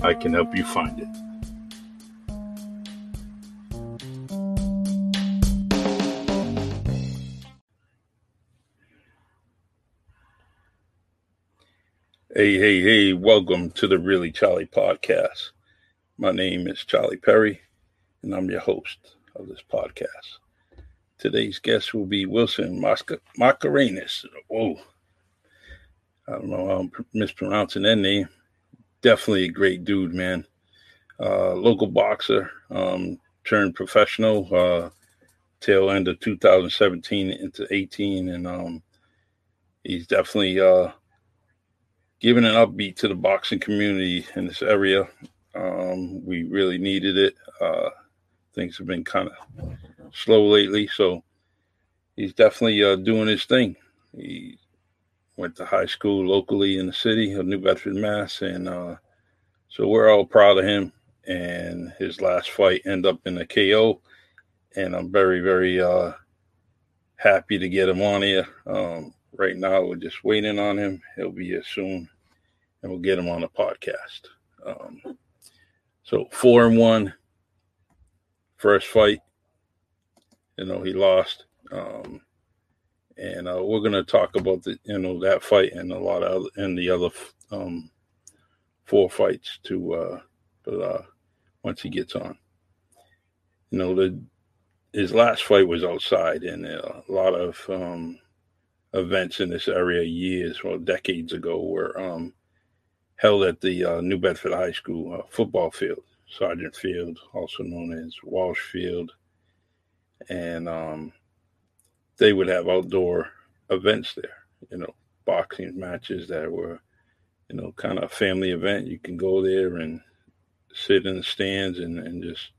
I can help you find it. Hey, welcome to the Really Charlie Podcast. My name is Charlie Perry, and I'm your host of this podcast. Today's guest will be Wilson Mascarenhas. Whoa, I don't know how I'm mispronouncing that name. Definitely a great dude, man. Local boxer, turned professional, tail end of 2017 into 18, and he's definitely... giving an upbeat to the boxing community in this area. We really needed it. Things have been kind of slow lately, so he's definitely doing his thing. He went to high school locally in the city of New Bedford, Mass., and so we're all proud of him. And his last fight ended up in a KO, and I'm very, very happy to get him on here. Right now, we're just waiting on him. He'll be here soon, and we'll get him on the podcast. So 4-1, first fight. You know, he lost. And we're going to talk about the, you know, that fight and a lot of other, and the other four fights too. But once he gets on, you know, his last fight was outside, and a lot of events in this area decades ago were held at the New Bedford High School football field, Sergeant Field, also known as Walsh Field. And they would have outdoor events there, you know, boxing matches that were, you know, kind of a family event. You can go there and sit in the stands and just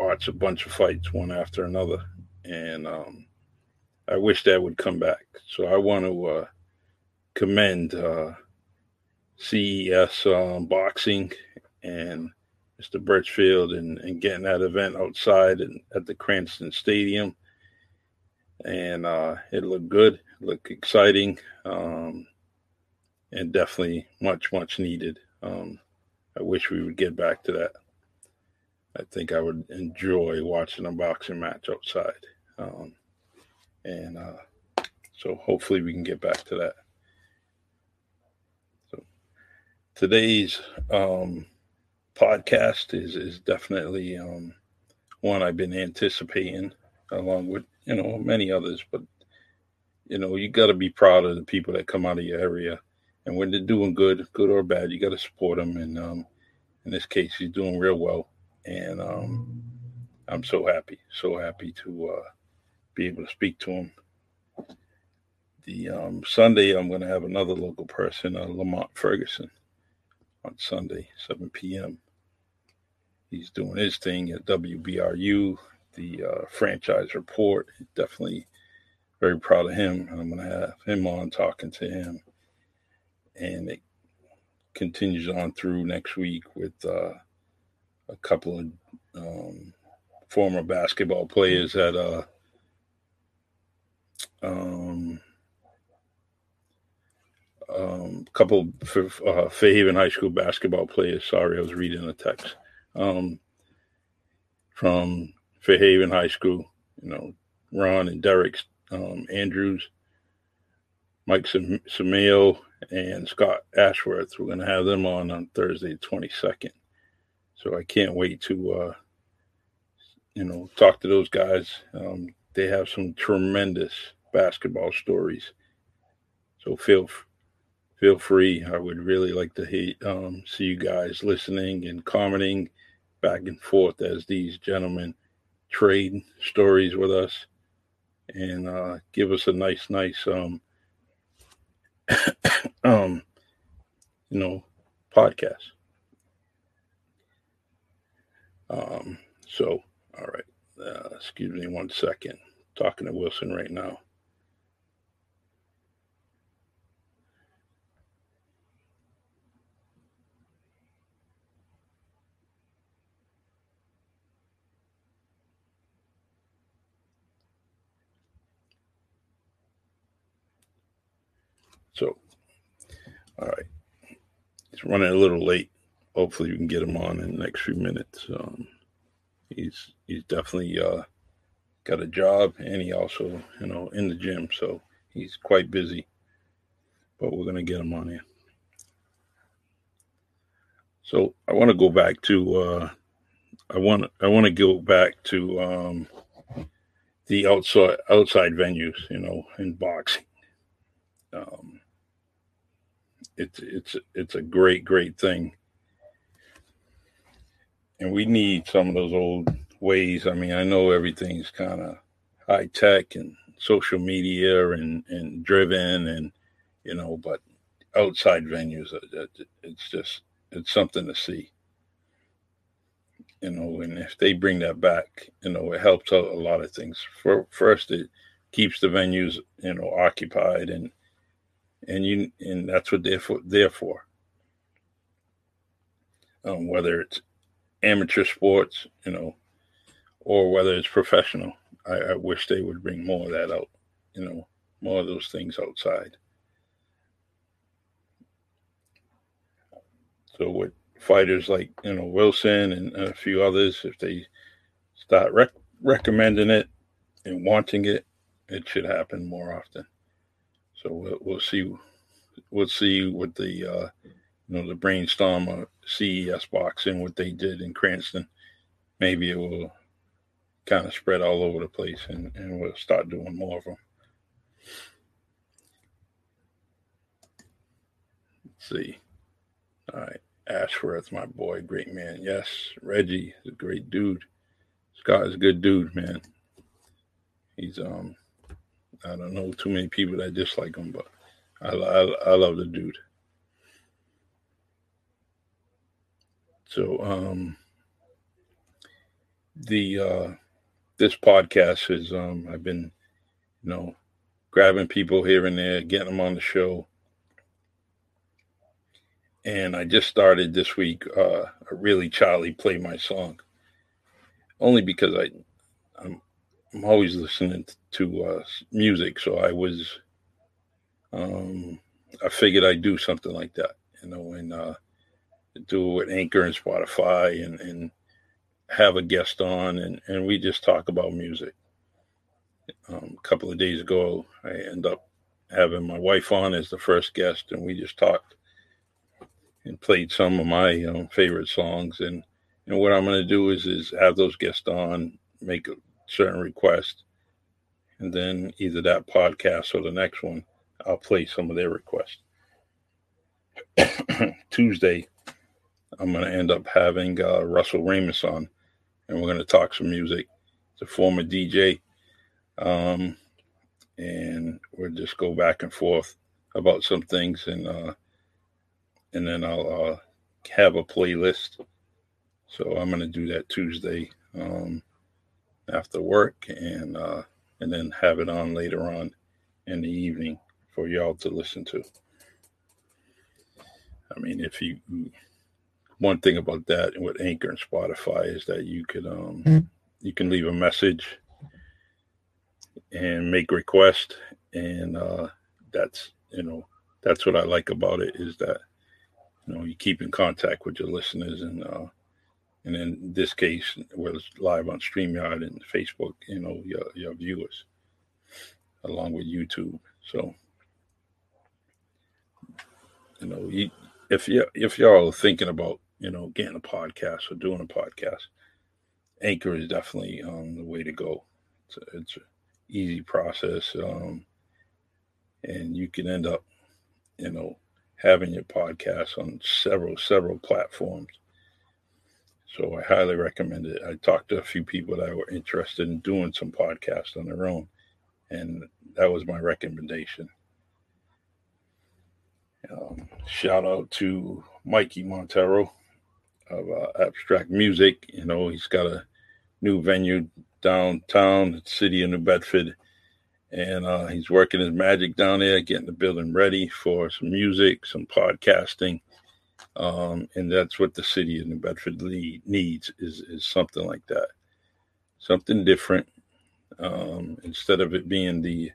watch a bunch of fights one after another. And I wish that would come back. So I want to commend CES boxing and Mr. Birchfield and getting that event outside and at the Cranston Stadium. And it looked good, it looked exciting, and definitely much, much needed. I wish we would get back to that. I think I would enjoy watching a boxing match outside. And so hopefully we can get back to that. So today's podcast is definitely one I've been anticipating, along with, you know, many others. But, you know, you got to be proud of the people that come out of your area. And when they're doing good or bad, you got to support them. And in this case, he's doing real well. And I'm so happy to be able to speak to him. The Sunday, I'm going to have another local person, Lamont Ferguson, on Sunday, 7 p.m. He's doing his thing at WBRU, the franchise report. Definitely very proud of him. I'm going to have him on, talking to him. And it continues on through next week with a couple of former basketball players that couple Fairhaven High School basketball players. Sorry, I was reading a text from Fairhaven High School. You know, Ron and Derek Andrews, Mike Simeo and Scott Ashworth. We're going to have them on Thursday, the 22nd. So I can't wait to, talk to those guys. They have some tremendous basketball stories. So feel free. I would really like to see you guys listening and commenting back and forth as these gentlemen trade stories with us and give us a nice, podcast. So, all right. Excuse me one second. Talking to Wilson right now. So, all right. He's running a little late. Hopefully, we can get him on in the next few minutes. He's definitely got a job, and he also, in the gym, so he's quite busy. But we're going to get him on here. So I want to go back to the outside venues, in boxing. It's a great thing, and we need some of those old ways. I mean, I know everything's kind of high tech and social media and driven, and but outside venues, it's something to see. And if they bring that back, it helps out a lot of things. First, it keeps the venues occupied and that's what they're there for. Whether it's amateur sports, or whether it's professional, I wish they would bring more of that out. More of those things outside. So with fighters like Wilson and a few others, if they start recommending it and wanting it, it should happen more often. So we'll see. We'll see what the the brainstorm of CES boxing, what they did in Cranston. Maybe it will kind of spread all over the place, and we'll start doing more of them. Let's see. All right, Ashworth, my boy, great man. Yes, Reggie is a great dude. Scott is a good dude, man. He's I don't know too many people that dislike him, but I love the dude. So this podcast is I've been grabbing people here and there, getting them on the show, and I just started this week a Really Charlie Play My Song, only because I'm always listening to music, so I was, I figured I'd do something like that, and do it with Anchor and Spotify, and have a guest on, and we just talk about music. A couple of days ago, I ended up having my wife on as the first guest, and we just talked and played some of my favorite songs, and what I'm going to do is have those guests on, make a certain requests, and then either that podcast or the next one I'll play some of their requests. Tuesday I'm going to end up having Russell Ramus on, and we're going to talk some music. He's a former DJ, and we'll just go back and forth about some things, and then I'll have a playlist. So I'm going to do that Tuesday after work, and then have it on later on in the evening for y'all to listen to. I mean, if you, one thing about that with Anchor and Spotify is that you could you can leave a message and make requests, and that's that's what I like about it, is that you keep in contact with your listeners, and in this case, whether it's live on StreamYard and Facebook, your viewers, along with YouTube. So you know, if y'all are thinking about, you know, getting a podcast or doing a podcast, Anchor is definitely the way to go. It's an easy process, and you can end up, you know, having your podcast on several platforms. So I highly recommend it. I talked to a few people that were interested in doing some podcasts on their own, and that was my recommendation. Shout out to Mikey Montero of Abstract Music. You know, he's got a new venue downtown, the city of New Bedford, and he's working his magic down there, getting the building ready for some music, some podcasting, and that's what the city of New Bedford needs is something like that, something different, instead of it being the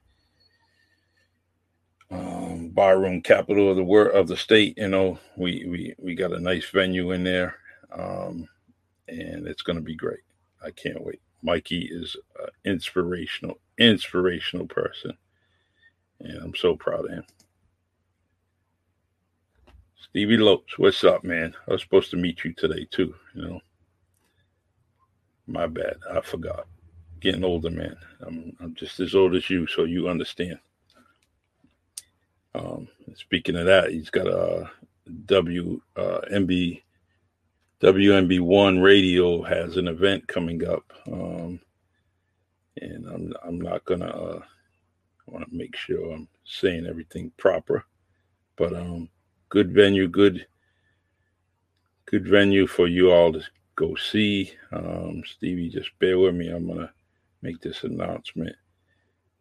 barroom capital of the world, of the state. You know, we got a nice venue in there, and it's going to be great. I can't wait. Mikey is an inspirational person, and I'm so proud of him. Stevie Lopes, what's up, man? I was supposed to meet you today too, you know. My bad, I forgot. Getting older, man. I'm just as old as you, so you understand. Speaking of that, he's got a WMB1 Radio has an event coming up, and I'm not gonna. I want to make sure I'm saying everything proper, but good venue, good venue for you all to go see. Stevie, just bear with me. I'm gonna make this announcement.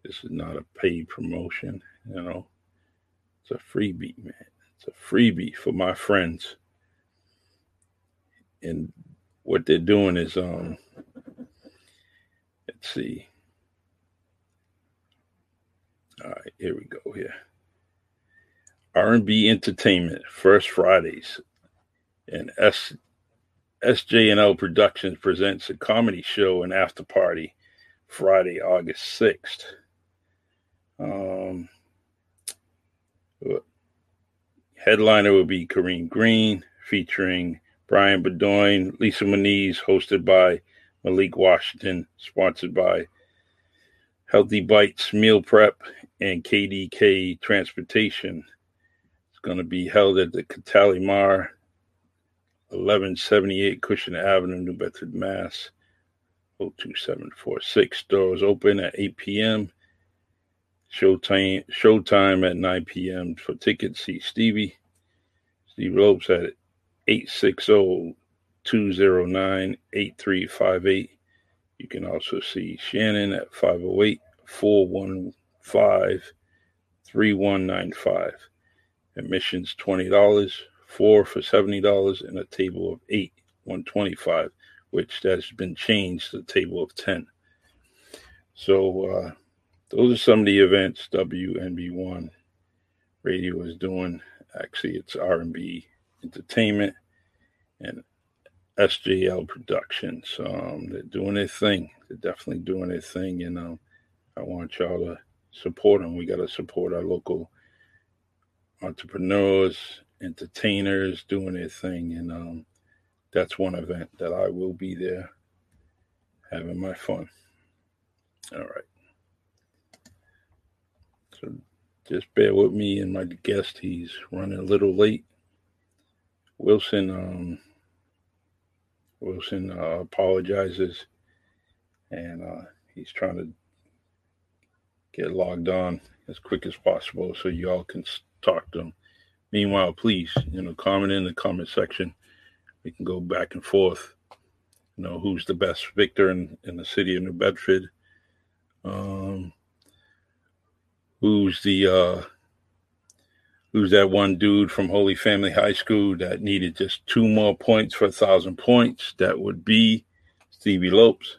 This is not a paid promotion, you know. It's a freebie, man. It's a freebie for my friends. And what they're doing is, let's see. All right, here we go here. R&B Entertainment, First Fridays, and SJ&L Productions presents a comedy show and after party Friday, August 6th. Headliner will be Kareem Green, featuring Brian Bedoin, Lisa Moniz, hosted by Malik Washington, sponsored by Healthy Bites Meal Prep and KDK Transportation. It's going to be held at the Catalimar, 1178 Cushing Avenue, New Bedford, Mass. 02746. Doors open at 8 p.m. Showtime at 9 p.m. For tickets, see Steve Lopes at 860-209-8358. You can also see Shannon at 508-415-3195. Admissions $20, 4 for $70, and a table of 8, $125, which has been changed to a table of 10. So those are some of the events WNB1 Radio is doing. Actually, it's R&B Entertainment and SJL Productions. They're doing their thing. They're definitely doing their thing, and I want y'all to support them. We got to support our local entrepreneurs, entertainers doing their thing, and that's one event that I will be there having my fun. All right. So just bear with me and my guest. He's running a little late. Wilson apologizes, and he's trying to get logged on as quick as possible so y'all can talk to him. Meanwhile, please, you know, comment in the comment section. We can go back and forth. You know, who's the best victor in the city of New Bedford? Who's the who's that one dude from Holy Family High School that needed just 2 more points for 1,000 points? That would be Stevie Lopes.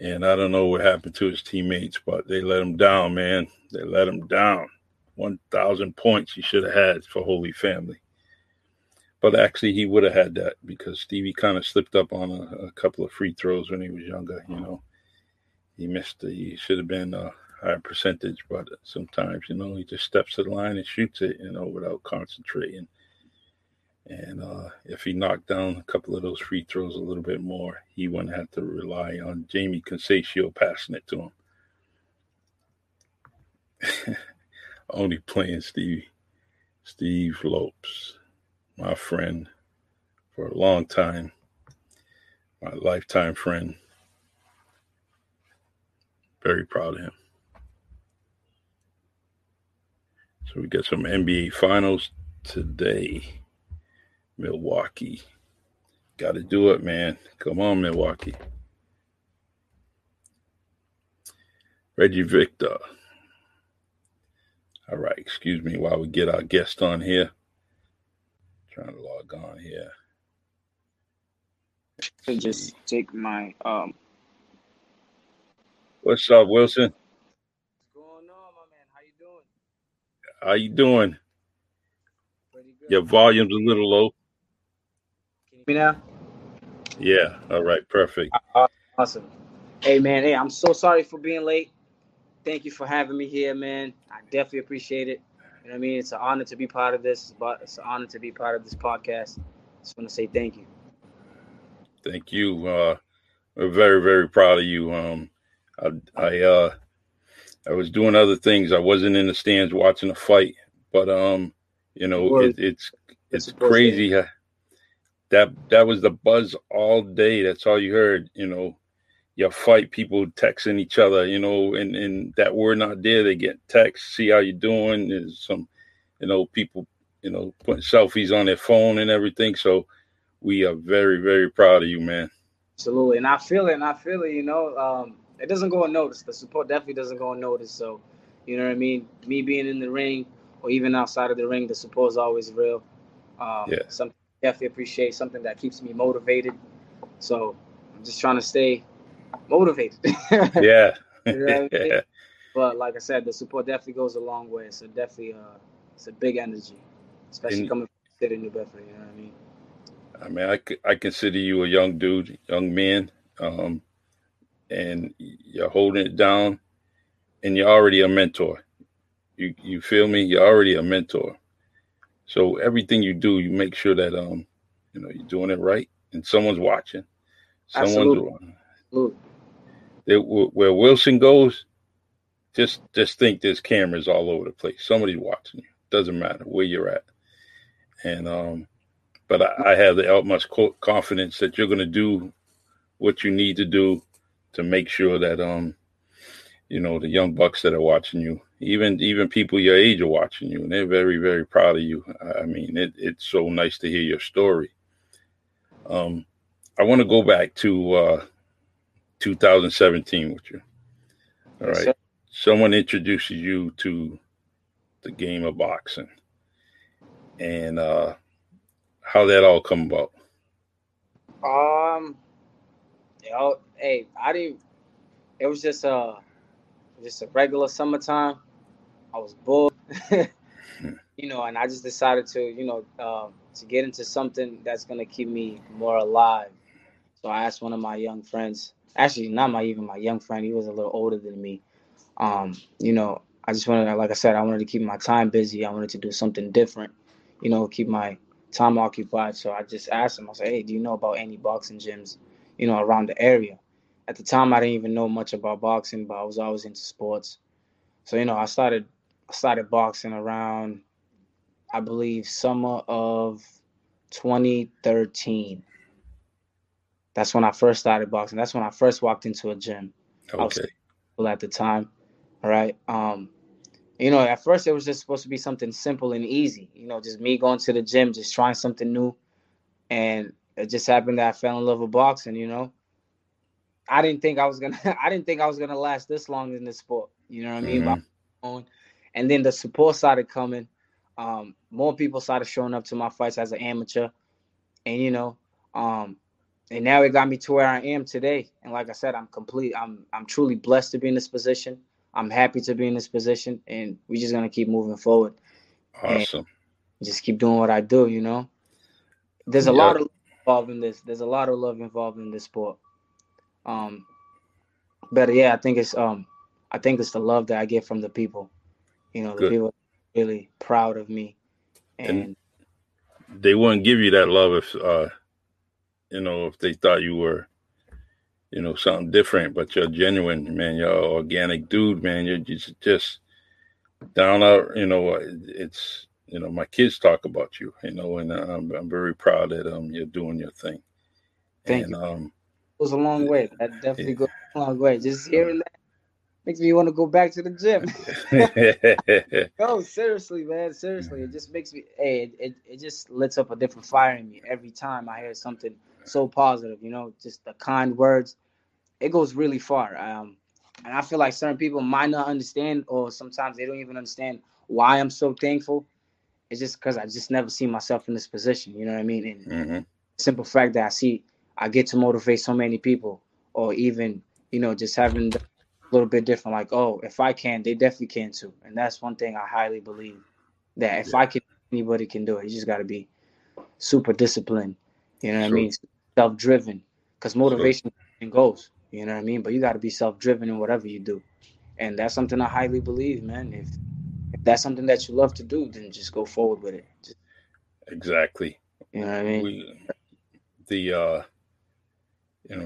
And I don't know what happened to his teammates, but they let him down, man. They let him down. 1,000 points he should have had for Holy Family. But actually, he would have had that because Stevie kind of slipped up on a couple of free throws when he was younger, you know. He should have been high percentage, but sometimes, you know, he just steps to the line and shoots it, you know, without concentrating. And if he knocked down a couple of those free throws a little bit more, he wouldn't have to rely on Jamie Consaccio passing it to him. Only playing Steve Lopes, my friend for a long time, my lifetime friend. Very proud of him. So we got some NBA Finals today. Milwaukee. Got to do it, man. Come on, Milwaukee. Reggie Victor. All right, excuse me while we get our guest on here. Trying to log on here. I just take my... What's up, Wilson? What's going on, my man? How you doing? Pretty good. Your volume's a little low. Me now? Yeah. All right. Perfect. Awesome. Hey, man. Hey, I'm so sorry for being late. Thank you for having me here, man. I definitely appreciate it. You know what I mean? It's an honor to be part of this. It's an honor to be part of this podcast. Just want to say thank you. Thank you. We're very, very proud of you. I was doing other things. I wasn't in the stands watching a fight, but you know, it's crazy. That was the buzz all day. That's all you heard. You know, your fight, people texting each other, you know, and that we're not there. They get texts, see how you're doing. There's some, you know, people, you know, putting selfies on their phone and everything. So we are very, very proud of you, man. Absolutely. And I feel it, you know, it doesn't go unnoticed. The support definitely doesn't go unnoticed. So, you know what I mean? Me being in the ring or even outside of the ring, the support is always real. Yeah. Something I definitely appreciate, something that keeps me motivated. So I'm just trying to stay motivated. Yeah. You know what I mean? Yeah. But like I said, the support definitely goes a long way. So definitely it's a big energy, especially coming from the city of New Bedford. You know what I mean? I mean, I consider you a young dude, young man. And you're holding it down, and you're already a mentor. You feel me? You're already a mentor. So everything you do, you make sure that you know, you're doing it right, and someone's watching. Absolutely. Where Wilson goes, just think there's cameras all over the place. Somebody's watching you. Doesn't matter where you're at. And but I have the utmost confidence that you're going to do what you need to do to make sure that, you know, the young bucks that are watching you, even people your age are watching you, and they're very, very proud of you. I mean, it's so nice to hear your story. I want to go back to 2017 with you. All right. Someone introduces you to the game of boxing and how that all come about. Hey, I didn't. It was just a regular summertime. I was bored, you know, and I just decided to, you know, to get into something that's gonna keep me more alive. So I asked one of my young friends. Actually, not my young friend. He was a little older than me. You know, I just wanted, like I said, I wanted to keep my time busy. I wanted to do something different. You know, keep my time occupied. So I just asked him. I said, "Hey, do you know about any boxing gyms?" You know, around the area. At the time, I didn't even know much about boxing, but I was always into sports. So, you know, I started boxing around, I believe, summer of 2013. That's when I first started boxing. That's when I first walked into a gym. Okay. I was at the time, all right? You know, at first, it was just supposed to be something simple and easy. You know, just me going to the gym, just trying something new, and it just happened that I fell in love with boxing, you know. I didn't think I was gonna last this long in this sport. You know what I mean? Mm-hmm. And then the support started coming. More people started showing up to my fights as an amateur, and you know, and now it got me to where I am today. And like I said, I'm truly blessed to be in this position. I'm happy to be in this position, and we're just gonna keep moving forward. Awesome. And just keep doing what I do, you know. There's a lot of involved in this. There's a lot of love involved in this sport. But yeah, I think it's I think it's the love that I get from the people. You know, the Good. People are really proud of me. And they wouldn't give you that love if they thought you were, something different. But you're genuine, man. You're an organic dude, man. You're just down out. It's my kids talk about you. And I'm very proud that you're doing your thing. Thank you. It was a long way. That definitely goes a long way. Just hearing that makes me want to go back to the gym. No, seriously, man. Seriously. It just makes me, it just lights up a different fire in me every time I hear something so positive, just the kind words. It goes really far. And I feel like certain people might not understand, or sometimes they don't even understand why I'm so thankful. It's just because I just never see myself in this position. You know what I mean? And simple fact that I get to motivate so many people, or even, just having the little bit different, like, oh, if I can, they definitely can too. And that's one thing I highly believe, that if I can, anybody can do it. You just got to be super disciplined, I mean, self-driven, because motivation goes, I mean, but you got to be self-driven in whatever you do. And that's something I highly believe, man. If that's something that you love to do, then just go forward with it. Exactly. You know what I mean?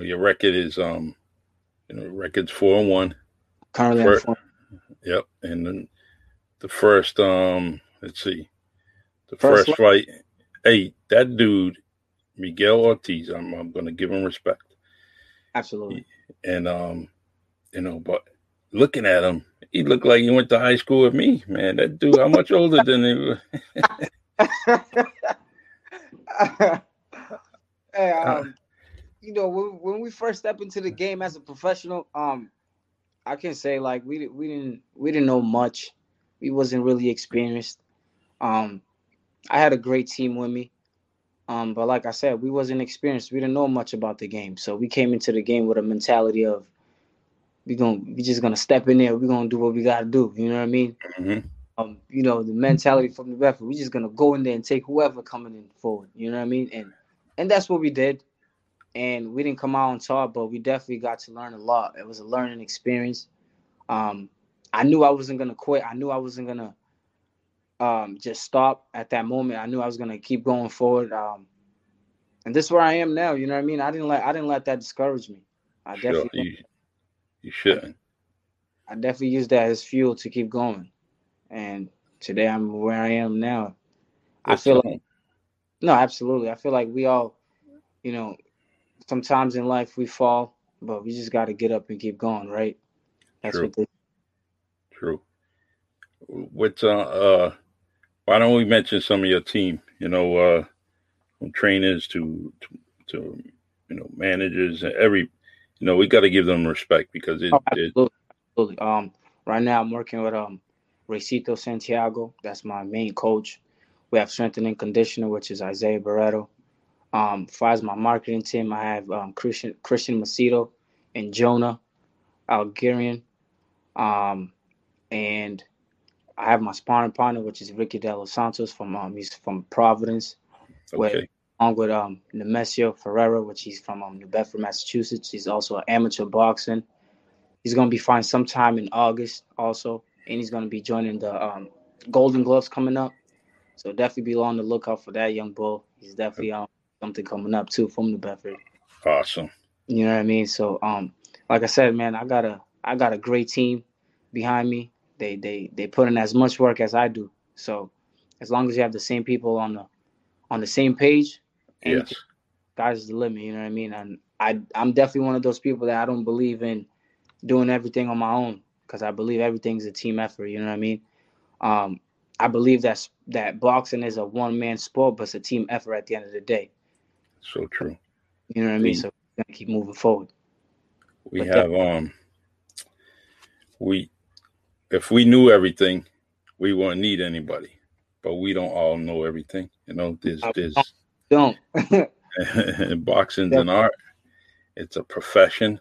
Your record is records 4-1. Currently first, 4. Yep. And then the first the first fight. Hey, that dude, Miguel Ortiz, I'm gonna give him respect. Absolutely. And but looking at him, he looked like he went to high school with me, man. That dude, how much older than he was? Hey, when we first step into the game as a professional, I can say, like, we didn't know much. We wasn't really experienced. I had a great team with me, but like I said, we wasn't experienced. We didn't know much about the game, so we came into the game with a mentality of we just gonna step in there. We're gonna do what we gotta do. You know what I mean? Mm-hmm. The mentality from the referee. We're just gonna go in there and take whoever coming in forward. You know what I mean? And that's what we did. And we didn't come out on top, but we definitely got to learn a lot. It was a learning experience. I knew I wasn't going to quit. I knew I wasn't going to just stop at that moment. I knew I was going to keep going forward. And this is where I am now. You know what I mean? I didn't let that discourage me. You shouldn't. I definitely used that as fuel to keep going. And today I'm where I am now. That's No, absolutely. I feel like we all, sometimes in life we fall, but we just got to get up and keep going, right? That's True. What they... True. Why don't we mention some of your team? From trainers to managers and every, we got to give them respect because it. Oh, absolutely. Absolutely. Right now I'm working with Racito Santiago. That's my main coach. We have strength and conditioning, which is Isaiah Barreto. As far as my marketing team, I have Christian Macedo and Jonah Algerian. And I have my sparring partner, which is Ricky De Los Santos he's from Providence. Okay. Along with Nemesio Ferreira, which he's from New Bedford, Massachusetts. He's also an amateur boxing. He's going to be fine sometime in August also. And he's going to be joining the Golden Gloves coming up. So definitely be on the lookout for that young bull. He's definitely on something coming up too from New Bedford. Awesome. You know what I mean? So, like I said, man, I got a great team behind me. They put in as much work as I do. So, as long as you have the same people on the same page, yes, guys is the limit. You know what I mean? And I'm definitely one of those people that I don't believe in doing everything on my own, because I believe everything's a team effort. You know what I mean? I believe that boxing is a one-man sport, but it's a team effort at the end of the day. So true. You know what I mean? So we're going to keep moving forward. If we knew everything, we wouldn't need anybody. But we don't all know everything. Don't. Boxing's an art. It's a profession,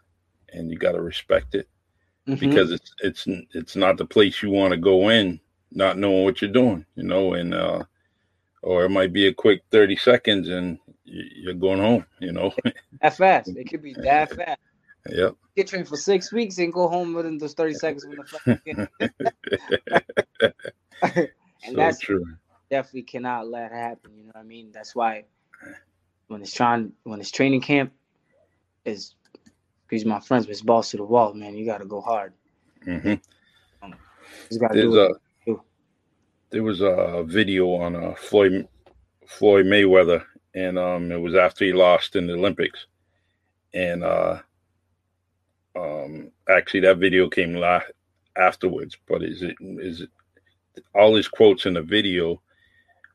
and you got to respect it, because it's not the place you want to go in not knowing what you're doing, and or it might be a quick 30 seconds and you're going home. That fast. It could be that fast. Yep. Get trained for 6 weeks and go home within those 30 seconds when the fucking game. And so that's true. Definitely cannot let happen. You know what I mean? That's why when it's training camp, is because my friends, it's balls to the wall, man. You got to go hard. Mm-hmm. You got to do it. There was a video on Floyd Mayweather, and it was after he lost in the Olympics, and actually that video came afterwards. But is it all his quotes in the video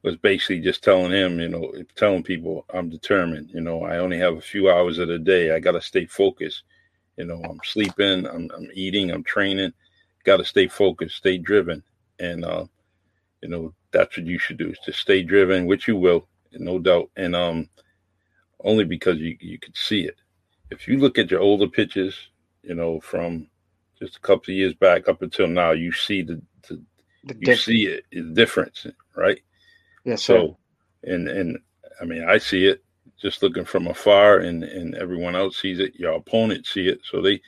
was basically just telling him, you know, telling people, I'm determined. You know, I only have a few hours of the day. I got to stay focused. You know, I'm sleeping, I'm eating, I'm training. Got to stay focused, stay driven, and you know, that's what you should do, is to stay driven, which you will, no doubt. And only because you could see it. If you look at your older pictures, you know, from just a couple of years back up until now, you see the difference, right? Yes. So, sir. And I mean, I see it just looking from afar, and everyone else sees it. Your opponents see it. So they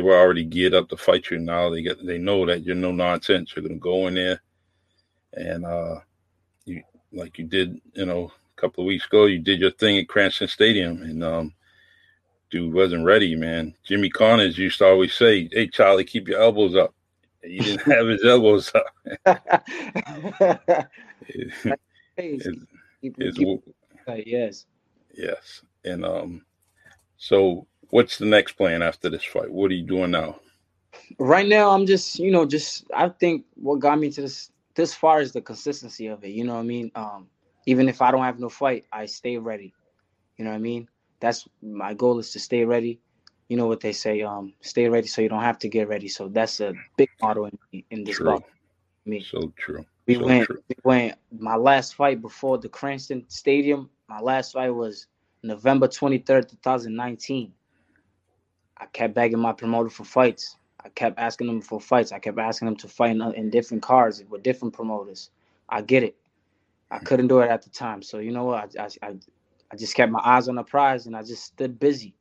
were already geared up to fight you. Now they know that you're no nonsense. You're going to go in there. And you, like you did, you know, a couple of weeks ago, you did your thing at Cranston Stadium, and dude wasn't ready, man. Jimmy Connors used to always say, "Hey, Charlie, keep your elbows up." He didn't have his elbows up. Yes. And so, what's the next plan after this fight? What are you doing now? Right now, I'm just, you know, I think what got me to this. As far as the consistency of it, you know what I mean? Even if I don't have no fight, I stay ready. You know what I mean? That's my goal, is to stay ready. You know what they say, stay ready so you don't have to get ready. So that's a big motto in this box. So true. We went my last fight before the Cranston Stadium. My last fight was November 23rd, 2019. I kept begging my promoter for fights. I kept asking them for fights. I kept asking them to fight in different cards with different promoters. I get it. I couldn't do it at the time. So, you know what? I just kept my eyes on the prize, and I just stood busy.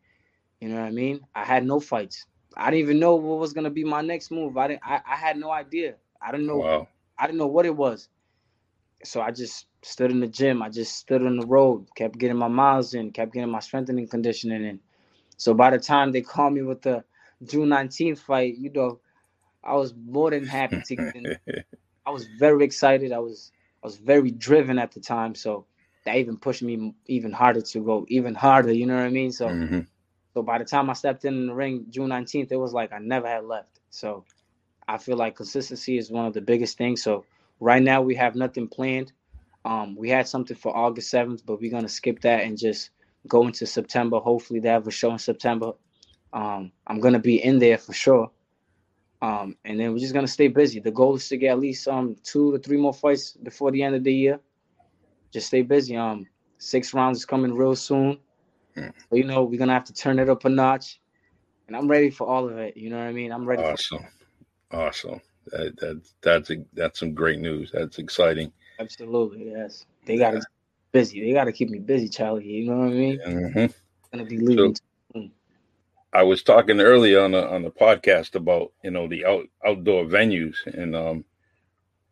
You know what I mean? I had no fights. I didn't even know what was going to be my next move. I had no idea. I didn't know. Wow. I didn't know what it was. So I just stood in the gym. I just stood on the road, kept getting my miles in, kept getting my strengthening conditioning in. So by the time they called me with the June 19th fight, you know, I was more than happy to get in. I was very excited. I was very driven at the time, so that even pushed me even harder to go even harder. You know what I mean? So, So by the time I stepped in the ring June 19th, it was like I never had left. So I feel like consistency is one of the biggest things. So right now we have nothing planned. We had something for August 7th, but we're gonna skip that and just go into September. Hopefully they have a show in September. I'm going to be in there for sure. And then we're just going to stay busy. The goal is to get at least 2 to 3 more fights before the end of the year. Just stay busy. 6 rounds is coming real soon. Yeah. So, you know, we're going to have to turn it up a notch. And I'm ready for all of it. You know what I mean? I'm ready. Awesome. That's some great news. That's exciting. Absolutely, yes. They got to keep me busy. They got to keep me busy, Charlie. You know what I mean? Mm-hmm. I'm going to be leaving. I was talking earlier on the podcast about, you know, the outdoor venues, and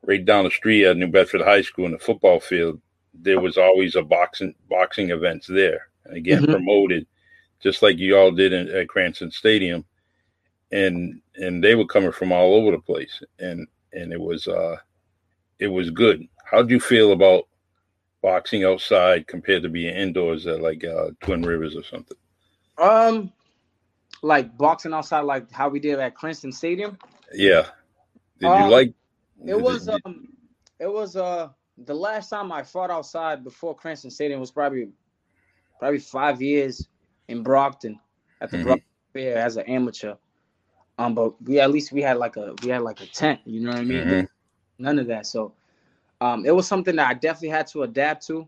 right down the street at New Bedford High School in the football field, there was always a boxing events there. Again, promoted just like you all did at Cranston Stadium, and they were coming from all over the place, and it was good. How do you feel about boxing outside compared to being indoors at like Twin Rivers or something? Like boxing outside, like how we did at Cranston Stadium. Yeah. Did you like? It was the last time I fought outside before Cranston Stadium was probably 5 years in Brockton at the Brockton Fair as an amateur. But we had like a tent. You know what I mean? None of that. So, it was something that I definitely had to adapt to.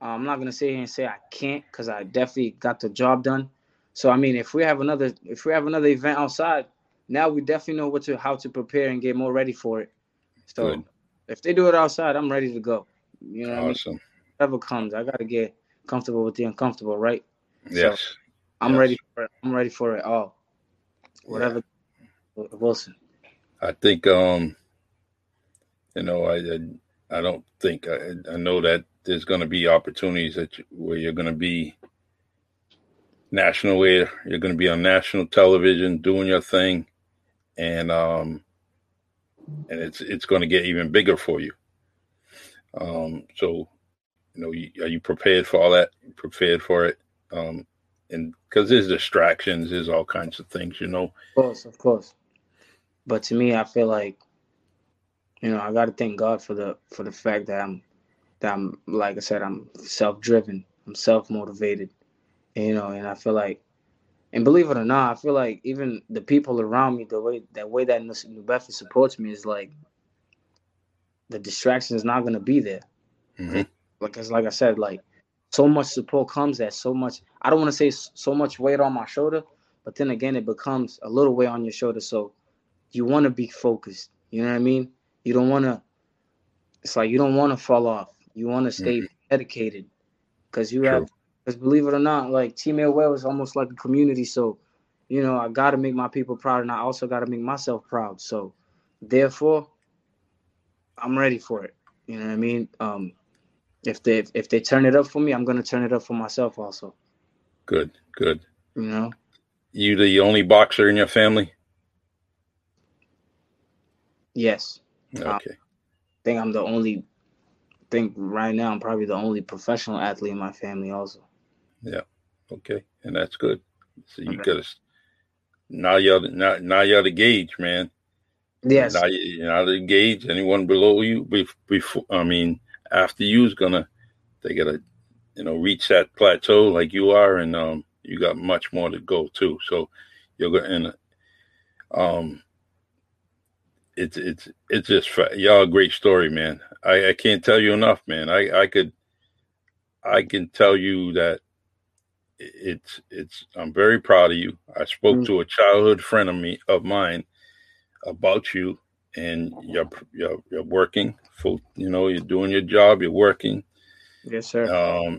I'm not gonna sit here and say I can't, because I definitely got the job done. So I mean, if we have another event outside, now we definitely know how to prepare and get more ready for it. So good. If they do it outside, I'm ready to go. You know what I mean? Whatever comes, I gotta get comfortable with the uncomfortable, right? Yes. So I'm ready for it. I'm ready for it all. Whatever, Wilson. I think, I don't think I know that there's going to be opportunities that where you're going to be national, where you're going to be on national television doing your thing, and it's going to get even bigger for you. So, are you prepared for all that? Prepared for it? And because there's distractions, there's all kinds of things, Of course. But to me, I feel like, I got to thank God for the fact that I'm like I said, I'm self-driven, I'm self-motivated, and I feel like, and believe it or not, I feel like even the people around me, the way that New Bedford supports me is like, the distraction is not going to be there. Mm-hmm. Like I said, like, so much support comes that so much, I don't want to say so much weight on my shoulder, but then again, it becomes a little weight on your shoulder. So you want to be focused. You know what I mean? You don't want to, it's like, you don't want to fall off. You want to stay dedicated because you have, because believe it or not, like Team Airwell is almost like a community. So, I got to make my people proud and I also got to make myself proud. So therefore I'm ready for it. You know what I mean? If they turn it up for me, I'm going to turn it up for myself also. Good. You the only boxer in your family? Yes. Okay. I think right now I'm probably the only professional athlete in my family also. Yeah. Okay. And that's good. So you got to now you're the gauge, man. Yes. Now you're out of the gauge. Anyone below you after you is gonna, they gotta, reach that plateau like you are, and you got much more to go too. So you're gonna, it's just y'all a great story, man. I can't tell you enough, man. I can tell you that it's. I'm very proud of you. I spoke to a childhood friend of mine about you. And you're working full, you're doing your job, you're working. Yes, sir.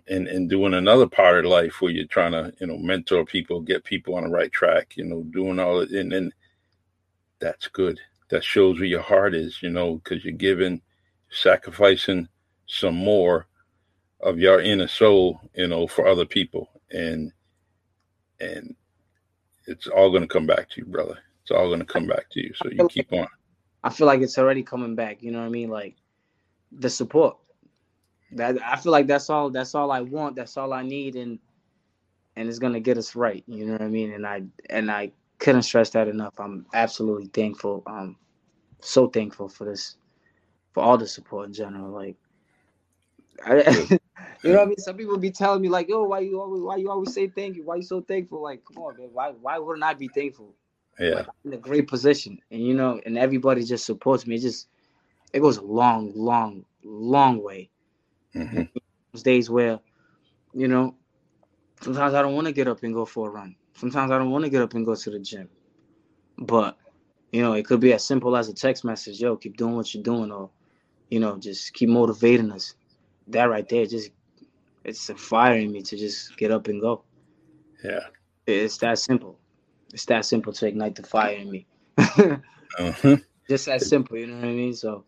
And doing another part of life where you're trying to, mentor people, get people on the right track, doing all it. And that's good. That shows where your heart is, because you're giving, sacrificing some more of your inner soul, for other people. And it's all going to come back to you, brother. It's all going to come back to you. So you keep on. I feel like it's already coming back. You know what I mean? Like the support. That I feel like that's all I want. That's all I need. And it's going to get us right. You know what I mean? And I couldn't stress that enough. I'm absolutely thankful. So thankful for this, for all the support in general. Like, you know what I mean? Some people be telling me like, yo, why you always say thank you? Why you so thankful? Like, come on, man. Why wouldn't I be thankful? Yeah, like I'm in a great position, and and everybody just supports me. It goes a long, long, long way. Mm-hmm. There's days where, sometimes I don't want to get up and go for a run. Sometimes I don't want to get up and go to the gym. But it could be as simple as a text message: "Yo, keep doing what you're doing," or just keep motivating us. That right there, it's a fire in me to just get up and go. Yeah, it's that simple. It's that simple to ignite the fire in me. Uh-huh. Just that simple, you know what I mean? So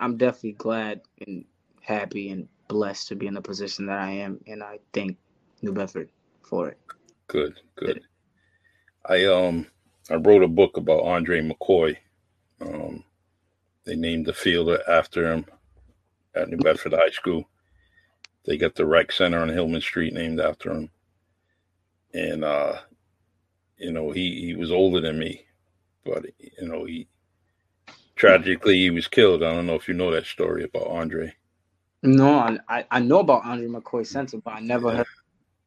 I'm definitely glad and happy and blessed to be in the position that I am. And I thank New Bedford for it. Good. I wrote a book about Andre McCoy. They named the field after him at New Bedford High School. They got the rec center on Hillman Street named after him. And, he was older than me, but, he tragically, he was killed. I don't know if you know that story about Andre. No, I know about Andre McCoy Center, but I never heard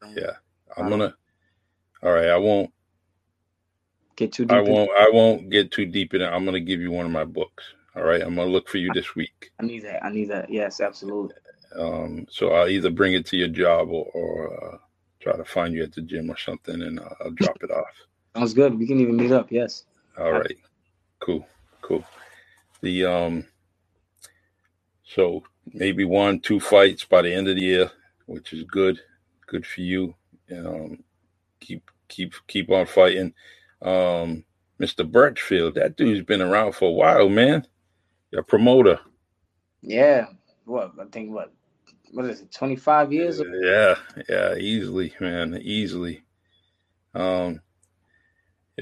of him. Yeah. I won't get too deep in it. I'm going to give you one of my books. All right. I'm going to look for you this week. I need that. Yes, absolutely. So I'll either bring it to your job or try to find you at the gym or something, and I'll drop it off. Sounds good. We can even meet up. Yes. All right. Cool. The so maybe 1-2 fights by the end of the year, which is good for you. keep on fighting. Mr. Birchfield, that dude's been around for a while, man. Your promoter. Yeah. What is it, 25 years ago? Yeah, easily, man, easily. Here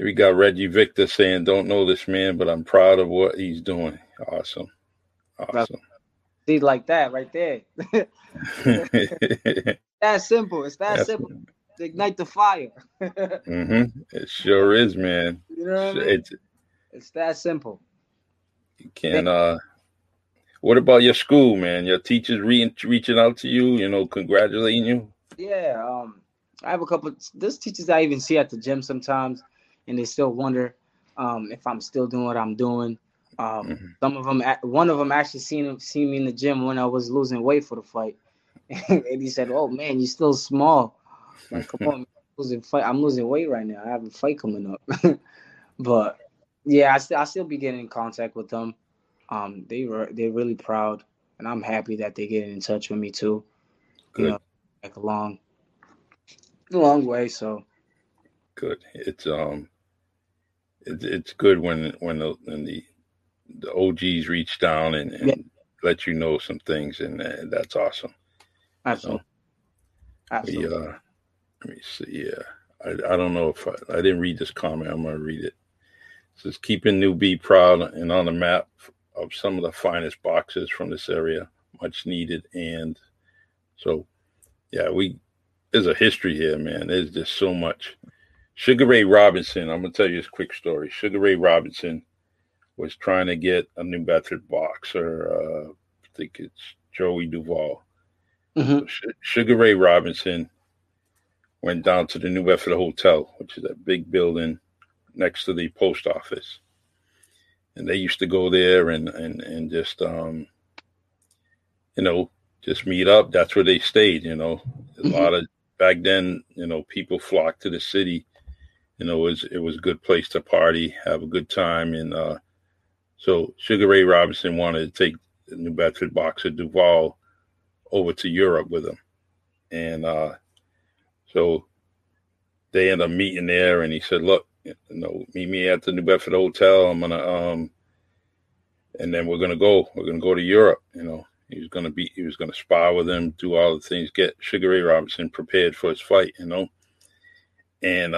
we got Reggie Victor saying, don't know this man, but I'm proud of what he's doing. Awesome. See, like that right there. It's that simple. Ignite the fire. It sure is, man. You know what I mean? It's that simple. You can't, what about your school, man? Your teachers reaching out to you, congratulating you? Yeah, I have a couple. There's teachers I even see at the gym sometimes, and they still wonder if I'm still doing what I'm doing. Some of them, one of them actually seen me in the gym when I was losing weight for the fight, and he said, "Oh man, you're still small." Like, come on, I'm losing weight right now. I have a fight coming up, but yeah, I still be getting in contact with them. They're really proud, and I'm happy that they get in touch with me too. Good. Like a long way. So good. It's good when the OGs reach down and let you know some things, and that's awesome. Absolutely. Let me see. Yeah, I don't know if I didn't read this comment. I'm gonna read it. It says, keeping New B proud and on the map of some of the finest boxers from this area, much needed. And so, yeah, there's a history here, man. There's just so much. Sugar Ray Robinson, I'm gonna tell you this quick story. Sugar Ray Robinson was trying to get a New Bedford boxer. I think it's Joey Duvall. Mm-hmm. So Sugar Ray Robinson went down to the New Bedford Hotel, which is a big building next to the post office. And they used to go there and just, just meet up. That's where they stayed, A lot of, back then, people flocked to the city. It was a good place to party, have a good time. And so Sugar Ray Robinson wanted to take the New Bedford boxer Duvall over to Europe with him. And so they end up meeting there, and he said, look, meet me at the New Bedford Hotel. I'm gonna and then we're gonna go to Europe. He was gonna spar with him, do all the things, get Sugar Ray Robinson prepared for his fight, And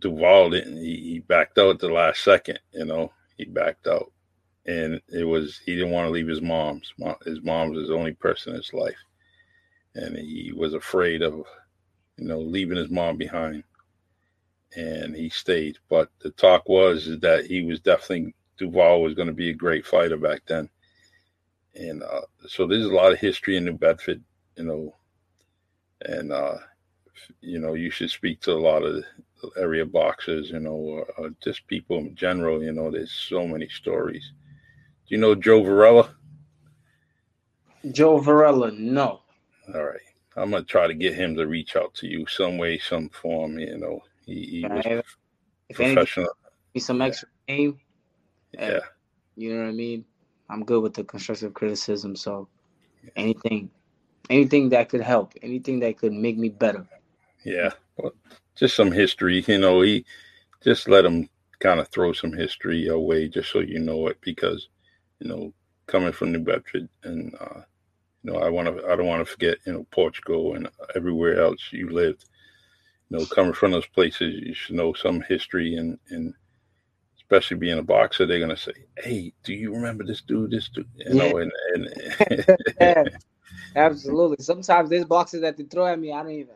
Duvall didn't. He backed out at the last second, he backed out. And he didn't want to leave his mom. His mom was his only person in his life. And he was afraid of, leaving his mom behind. And he stayed. But the talk was that Duvall was going to be a great fighter back then. And so there's a lot of history in New Bedford, and, you should speak to a lot of area boxers, or just people in general, there's so many stories. Do you know Joe Varela? Joe Varela, no. All right. I'm going to try to get him to reach out to you some way, some form. He was professional. Be some extra game. Yeah. You know what I mean? I'm good with the constructive criticism. So anything that could help, anything that could make me better. Yeah. Well, just some history. He just let him kind of throw some history away just so you know it, because, coming from New Bedford and, I don't want to forget, Portugal and everywhere else you lived, coming from those places, you should know some history, and especially being a boxer, they're going to say, hey, do you remember this dude, Yeah, absolutely. Sometimes there's boxes that they throw at me. I don't even,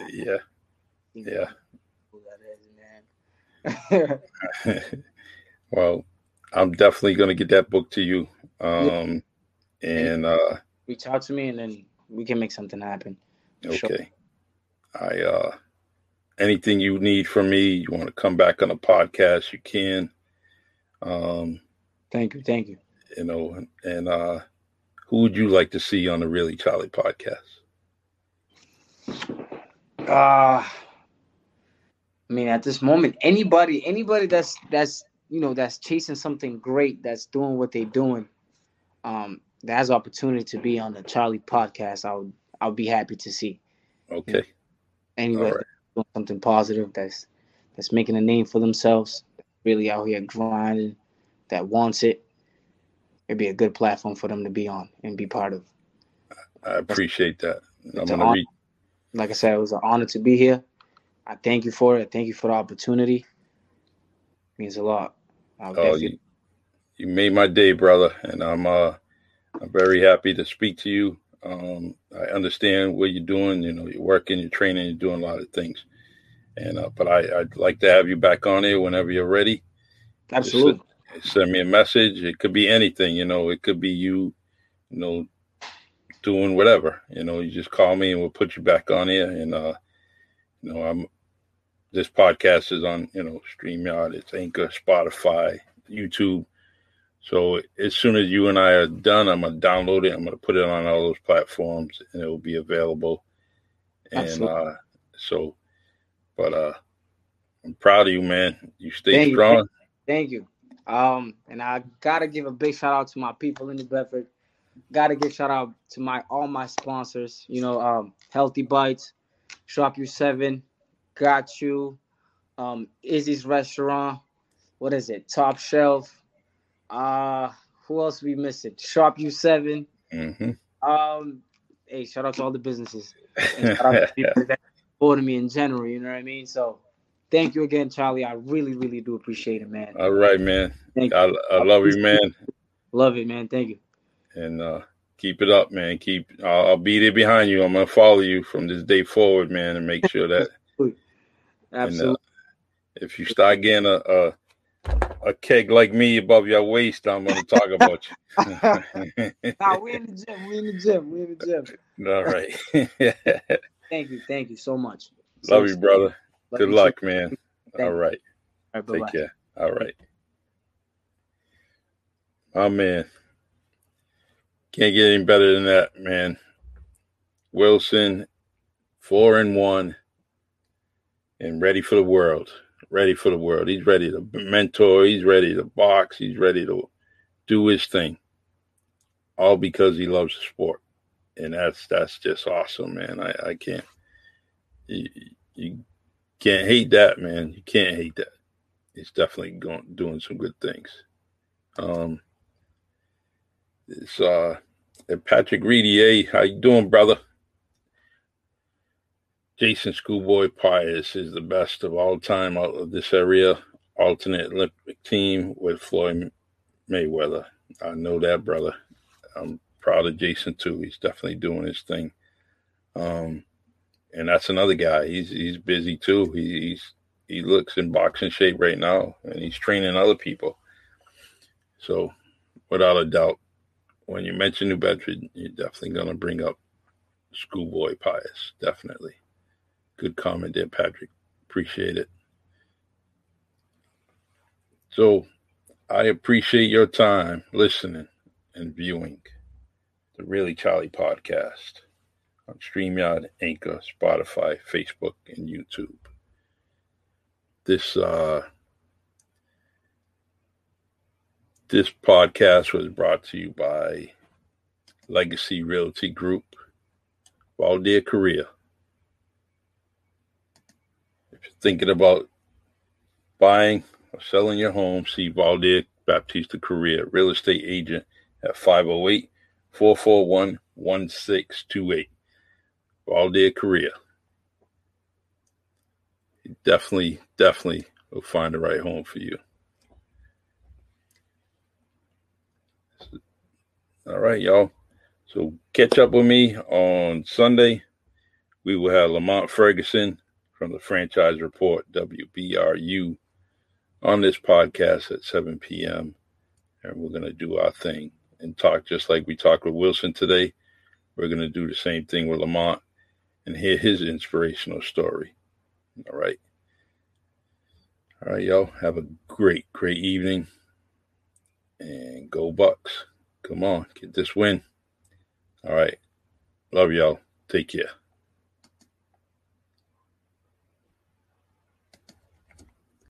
I'd be like, yeah. Who that is, man. Well, I'm definitely going to get that book to you. And reach out to me, and then we can make something happen. Okay. Sure. I anything you need from me, you want to come back on a podcast, you can. Thank you. And who would you like to see on the Really Charlie podcast? I mean, at this moment, anybody that's chasing something great, that's doing what they're doing, that has opportunity to be on the Charlie podcast, I'll be happy to see. Okay. Anyway, all right. doing something positive, that's making a name for themselves, really out here grinding, that wants it, it'd be a good platform for them to be on and be part of. I appreciate that. I'm gonna read. Like I said, it was an honor to be here. I thank you for it. I thank you for the opportunity. It means a lot. You made my day, brother, and I'm very happy to speak to you. I understand what you're doing. You know, you're working, you're training, you're doing a lot of things. And but I'd like to have you back on here whenever you're ready. Absolutely. Send me a message. It could be anything. You know, it could be you doing whatever. You know, you just call me and we'll put you back on here. And this podcast is on StreamYard, it's Anchor, Spotify, YouTube. So as soon as you and I are done, I'm gonna download it. I'm gonna put it on all those platforms, and it will be available. And absolutely. I'm proud of you, man. You stay strong. Thank you. And I gotta give a big shout out to my people in New Bedford. Gotta give shout out to all my sponsors. Healthy Bites, Shop You 7, Got You, Izzy's Restaurant. What is it? Top Shelf. Who else we missing? Shop You 7. Mm-hmm. Hey, shout out to all the businesses. And shout out to people that supported me in general. You know what I mean? So, thank you again, Charlie. I really, really do appreciate it, man. All right, man. Thank you. I love you, man. Love it, man. Thank you. And keep it up, man. I'll be there behind you. I'm gonna follow you from this day forward, man, and make sure that. Absolutely. And, if you start getting a keg like me above your waist, I'm gonna talk about you. Nah, we're in the gym. All right. Thank you so much. Love you, brother. Good luck, man. All right. All right. Take care. All right. Oh, man. Can't get any better than that, man. Wilson, 4-1, and ready for the world. He's ready to mentor. He's ready to box. He's ready to do his thing. All because he loves the sport. And that's just awesome, man. I can't. You can't hate that, man. You can't hate that. He's definitely doing some good things. It's Patrick Reedier. How you doing, brother? Jason Schoolboy Pius is the best of all time out of this area. Alternate Olympic team with Floyd Mayweather. I know that, brother. I'm proud of Jason too. He's definitely doing his thing. And that's another guy. He's busy too. He looks in boxing shape right now, and he's training other people. So, without a doubt, when you mention New Bedford, you're definitely gonna bring up Schoolboy Pius. Definitely, good comment there, Patrick. Appreciate it. So, I appreciate your time listening and viewing the Really Charlie podcast on StreamYard, Anchor, Spotify, Facebook, and YouTube. This podcast was brought to you by Legacy Realty Group, Valdir Correia. If you're thinking about buying or selling your home, see Valdir Baptista Correia, real estate agent at 508-441-1628. Valdir Correia. You definitely will find the right home for you. All right, y'all. So catch up with me on Sunday. We will have Lamont Ferguson from the Franchise Report, WBRU, on this podcast at 7 p.m. And we're going to do our thing and talk just like we talked with Wilson today. We're going to do the same thing with Lamont and hear his inspirational story. All right. All right, y'all. Have a great, great evening. And go Bucks. Come on, get this win. All right. Love y'all. Take care.